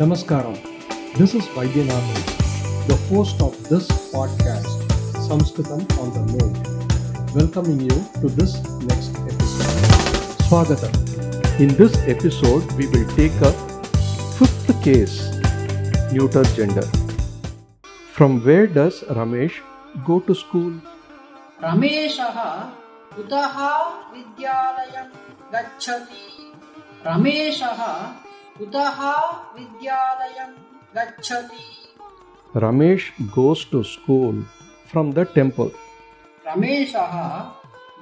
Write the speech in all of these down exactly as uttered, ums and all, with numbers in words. Namaskaram. This is Vaidya Narayan, the host of this podcast, Samskritam on the Mail, welcoming you to this next episode. Swagatam. In this episode, we will take a fifth case, neuter gender. From where does Ramesh go to school? Rameshaha kutaha vidyalayam gacchati. Rameshaha kutaha vidyalayam gacchati. Ramesh goes to school from the temple. Rameshaha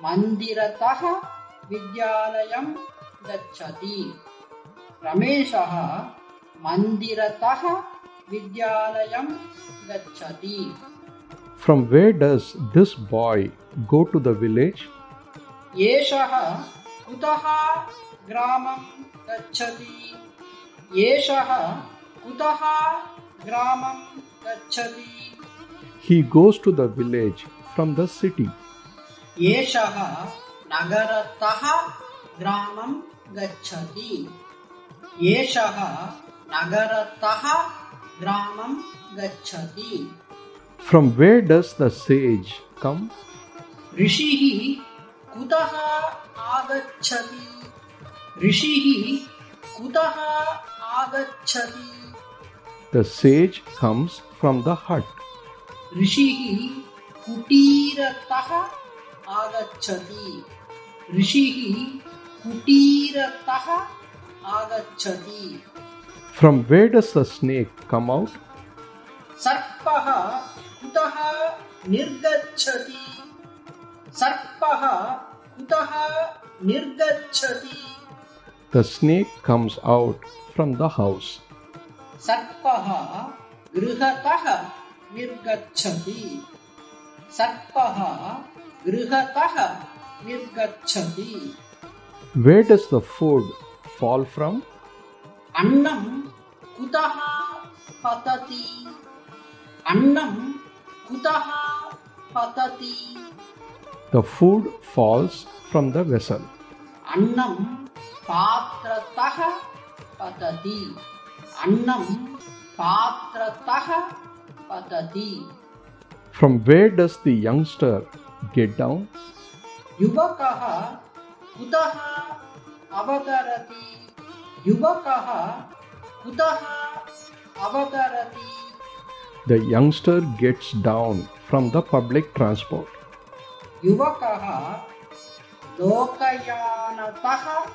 mandirataha vidyalayam gacchati. Rameshaha mandirataha vidyalayam gacchati. From where does this boy go to the village? Yeshaha kutaha gramam gacchati. Yeshaha kutaha gramam gacchati. He goes to the village from the city. Yeshaha nagarataha gramam gacchati. Yeshaha nagarataha gramam gacchati. From where does the sage come? Rishihi kutaha agacchati. Rishihi kutaha agacchati. The sage comes from the hut. Rishihi kutirataha agacchati. Rishihi kutirataha agacchati. From where does the snake come out? Sarpaha kutaha nirgacchati. Sarpaha kutaha nirgacchati. The snake comes out from the house. Sarpaha grihataha nirgacchati. Sarpaha grihataha nirgacchati. Where does the food fall from? Annam kutaha patati. Annam kutaha patati. The food falls from the vessel. Annam patrataha patati. Annam patrataha patati. From where does the youngster get down? Yubakaha kutaha avagarati. Yubakaha kutaha avagarati. The youngster gets down from the public transport. Yuvakaha lokayanataha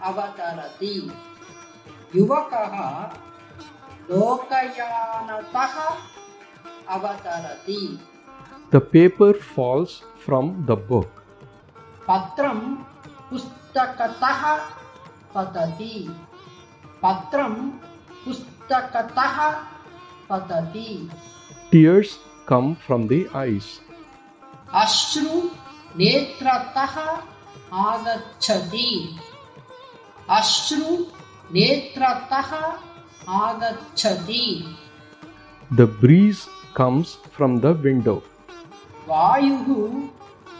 avatarati. Yuvakaha lokayanataha avatarati. The paper falls from the book. Patram pustakataha patati. Patram pustakataha patati. Tears come from the eyes. Ashru netrataha agacchati. Ashru netrataha agacchati. The breeze comes from the window. Vayuhu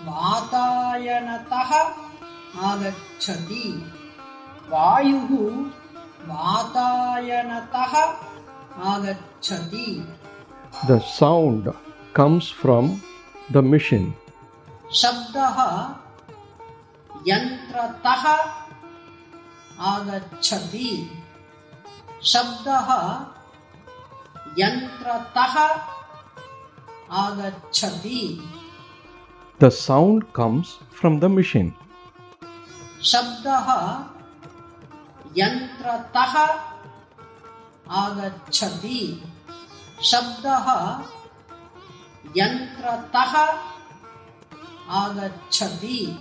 vatayanataha agacchati. Vayuhu vatayanataha agacchati. The sound comes from the machine. Shabdaha yantrataha agacchati. Shabdaha yantrataha agacchati. The sound comes from the machine. Shabdaha yantrataha agacchati. Shabdaha yantrataha agacchati.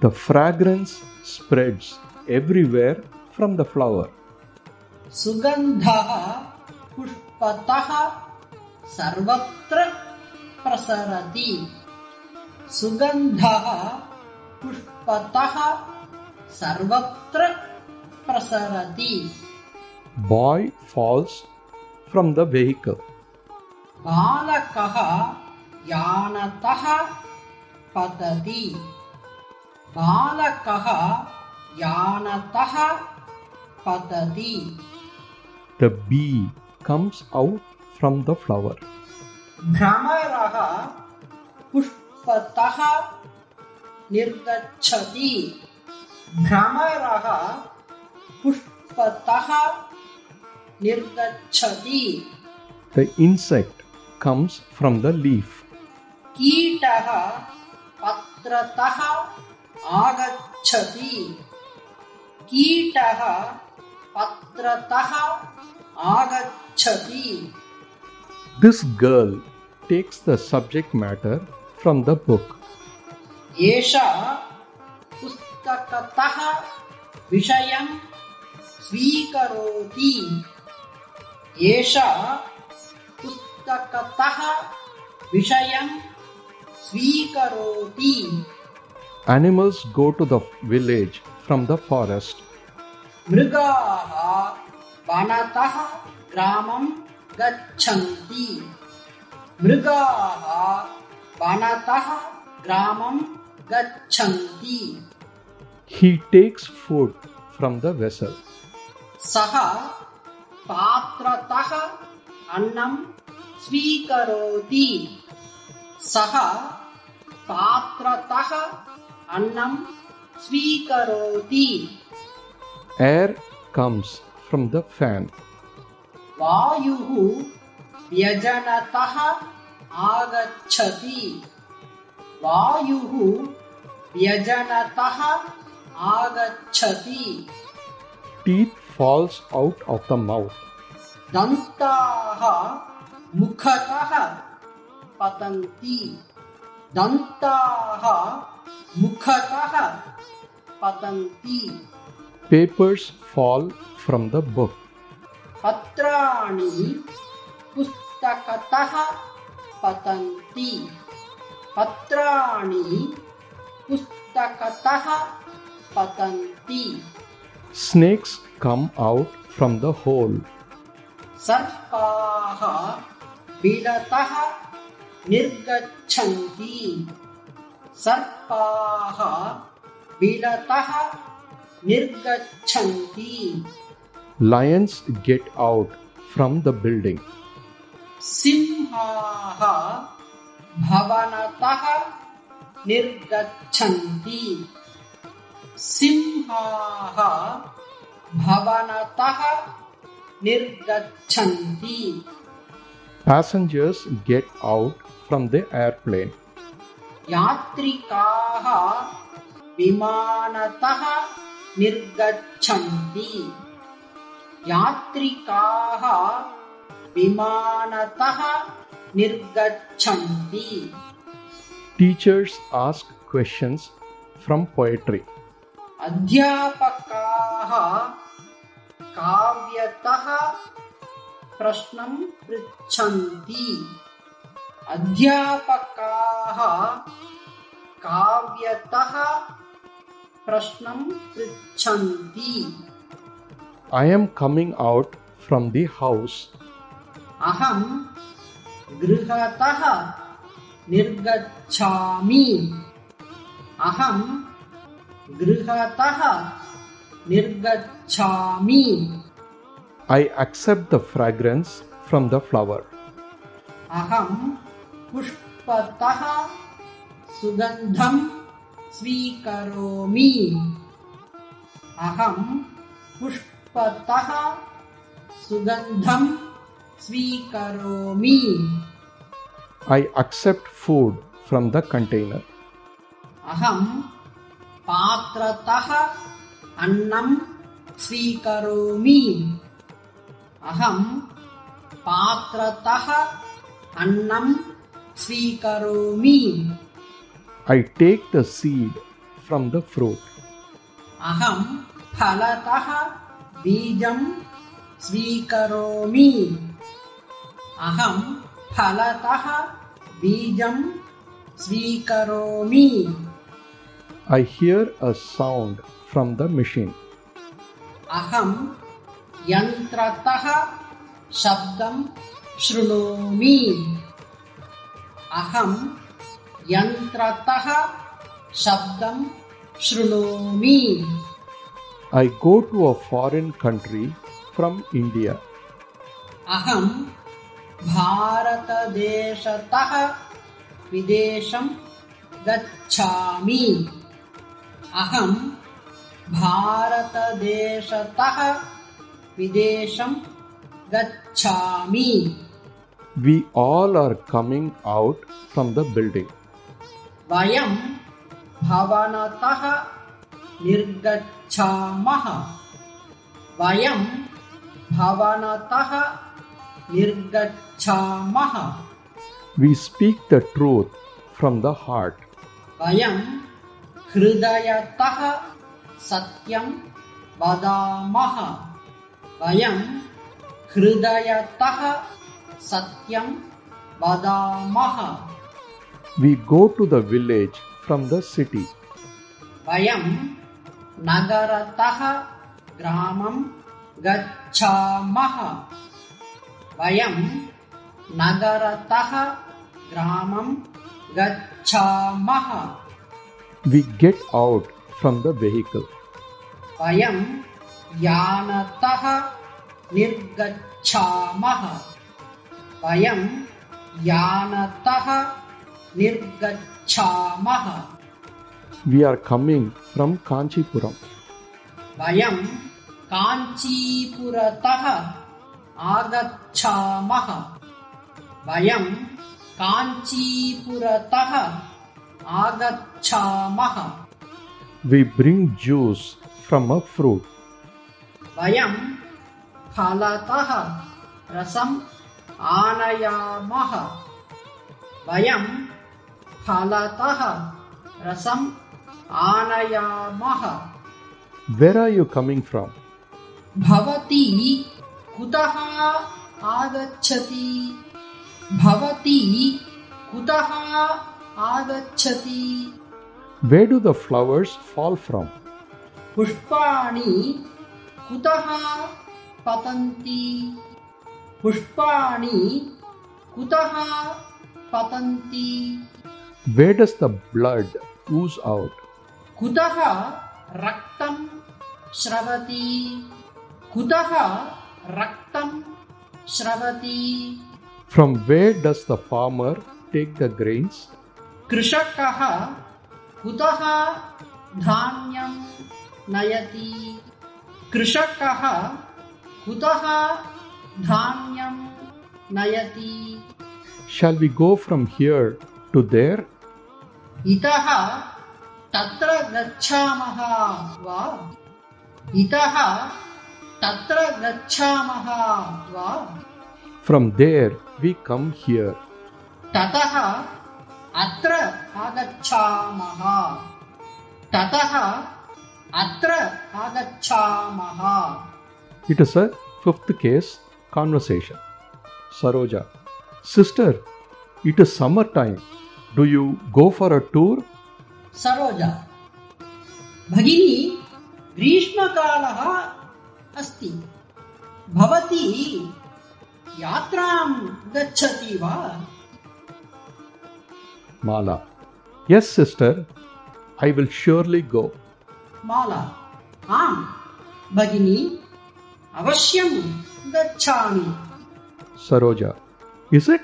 The fragrance spreads everywhere from the flower. Sugandhaha pushpataha sarvatra prasarati. Sugandhaha pushpataha sarvatra prasarati. Boy falls from the vehicle. Balakaha yanataha patati. Balakaha yanataha patati. the bee comes out from the flower. Bhramaraha pushpataha nirgacchati. Bhramaraha pushpataha nirgacchati. The insect comes from the leaf. Kitaha patrataha agacchati. Kitaha patrataha agacchati. This girl takes the subject matter from the book. Esha pustakataha vishayam svikaroti. Esha pustakataha vishayam svikaroti. Animals go to the village from the forest. Mrigaha vanataha gramam gachanti. Mrigaha vanataha gramam gachanti. He takes food from the vessel. Saha patrataha annam svikaroti. Saha patrataha annam svikaroti. Air comes from the fan. Vayuhu vyajanataha agacchati. Vayuhu vyajanataha agacchati. Teeth falls out of the mouth. Dantaha mukhataha patanti. Dantaha mukhataha patanti. Papers fall from the book. Patrani pustakataha patanti. Patrani pustakataha patanti. Snakes come out from the hole. Sarpaha bidataha nirgachanti. Sarpaha bidataha nirgachanti. Lions get out from the building. Simhaha bhavanataha nirgachanti. Simhaha bhavanataha nirgachanti. Passengers get out from the airplane. Yatrikaha vimanataha nirgachanti. Yatrikaha vimanataha nirgachanti. Teachers ask questions from poetry. Adhyapakaha kavyataha prashnam prichanti. Adhyapakaha kavyataha prashnam prichanti. I am coming out from the house. Aham grihataha nirgacchami. Aham grihataha nirgacchami. I accept the fragrance from the flower. Aham pushpataha sugandham svikaromi. Aham pushpataha sugandham svikaromi. I accept food from the container. Aham patrataha annam svikaromi. Aham patrataha annam svikaromi. I take the seed from the fruit. Aham phalataha bijam svikaromi. Aham phalataha bijam svikaromi. I hear a sound from the machine. Aham yantrataha shabdam shrunomi. Aham yantrataha shabdam shrunomi. I go to a foreign country from India. Aham Bharata Deshataha Videsham Gacchami. Aham Bharata Deshataha Videsham Gacchami. We all are coming out from the building. Vayam Bhavanataha Nirgacchamaha. Vayam Bhavanataha Nirgacchamaha. We speak the truth from the heart. Vayam Hridayataha Satyam Vadamaha. Vayam Hridayataha Satyam Vadamaha. We go to the village from the city. Vayam Nagarataha Gramam Gacchamaha. Vayam Nagarataha Gramam Gacchamaha. We get out from the vehicle. Vayam Yanataha Nirgacchamaha. Vayam Yanataha Nirgacchamaha. We are coming from Kanchipuram. Vayam Kanchipurataha Agacchamaha. Vayam Kanchipurataha Agacchamaha. We bring juice from a fruit. Vayam Phalataha Rasam Anayamaha. Vayam Phalataha Rasam Anayamaha. Where are you coming from? Bhavati kutaha agacchati. Bhavati kutaha agacchati. Where do the flowers fall from? Pushpani kutaha patanti. Pushpani kutaha patanti. Where does the blood ooze out? Kutaha Raktam Shravati. Kudaha Raktam Shravati. From where does the farmer take the grains? Krishakaha Kudaha Dhanyam Nayati. Krishakaha Kudaha Dhanyam Nayati. Shall we go from here to there? Itaha Tatra gacchamaha va. Itaha tatra gacchamaha va. From there we come here. Tataha atra agacchamaha. Tataha atra agacchamaha. It is a fifth case conversation. Saroja, sister, it is summertime. Do you go for a tour? Saroja, Bhagini, Grishma Kalaha Asti. Bhavati, Yatram Gacchati va. Mala, yes sister, I will surely go. Mala, Am, Bhagini, Avashyam Gacchami. Saroja, is it?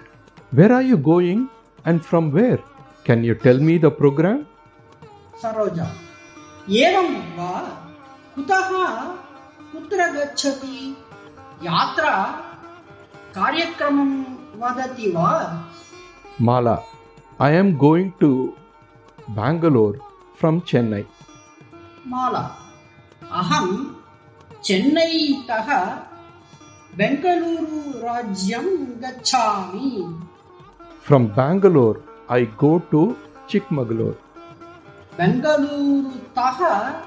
Where are you going and from where? Can you tell me the program? Saroja, Yeram va Kutaha Kutra Gacchati Yatra Karyakramam Vadati va. Mala, I am going to Bangalore from Chennai. Mala, Aham Chennai taha Bengaluru Rajyam Gacchami. From Bangalore, I go to Chikmagalur. Bengaluru taha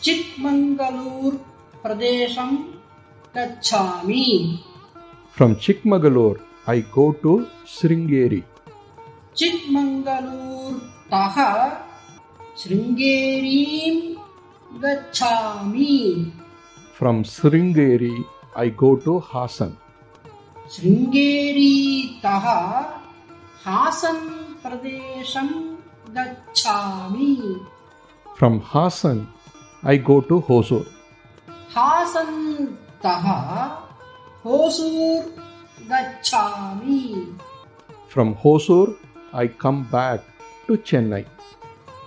Chikmagalur Pradesham Gacchami. From Chikmagalur, I go to Shringeri. Chikmagalur taha Shringerim Gacchami. From Shringeri, I go to Hassan. Shringeri taha Hassan Pradesham Gacchami. From Hassan, I go to Hosur. Hassan taha Hosur Gachami. From Hosur, I come back to Chennai.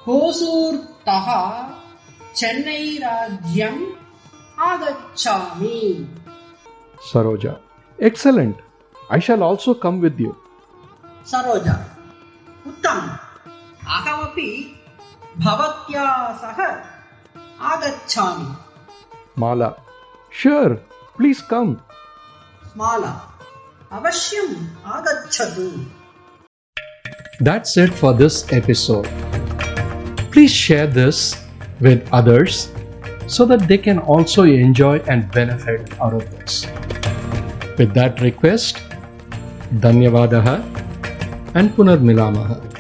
Hosur Taha Chennai Rajyam Agachami. Saroja. Excellent. I shall also come with you. Saroja. Uttam. Ahamapi Bhavatya Saha Agachami. Mala. Sure. Please come. Mala. Avashyam agacchatu. That's it for this episode. Please share this with others so that they can also enjoy and benefit out of this. With that request, Dhanyavadaha and Punarmilamaha.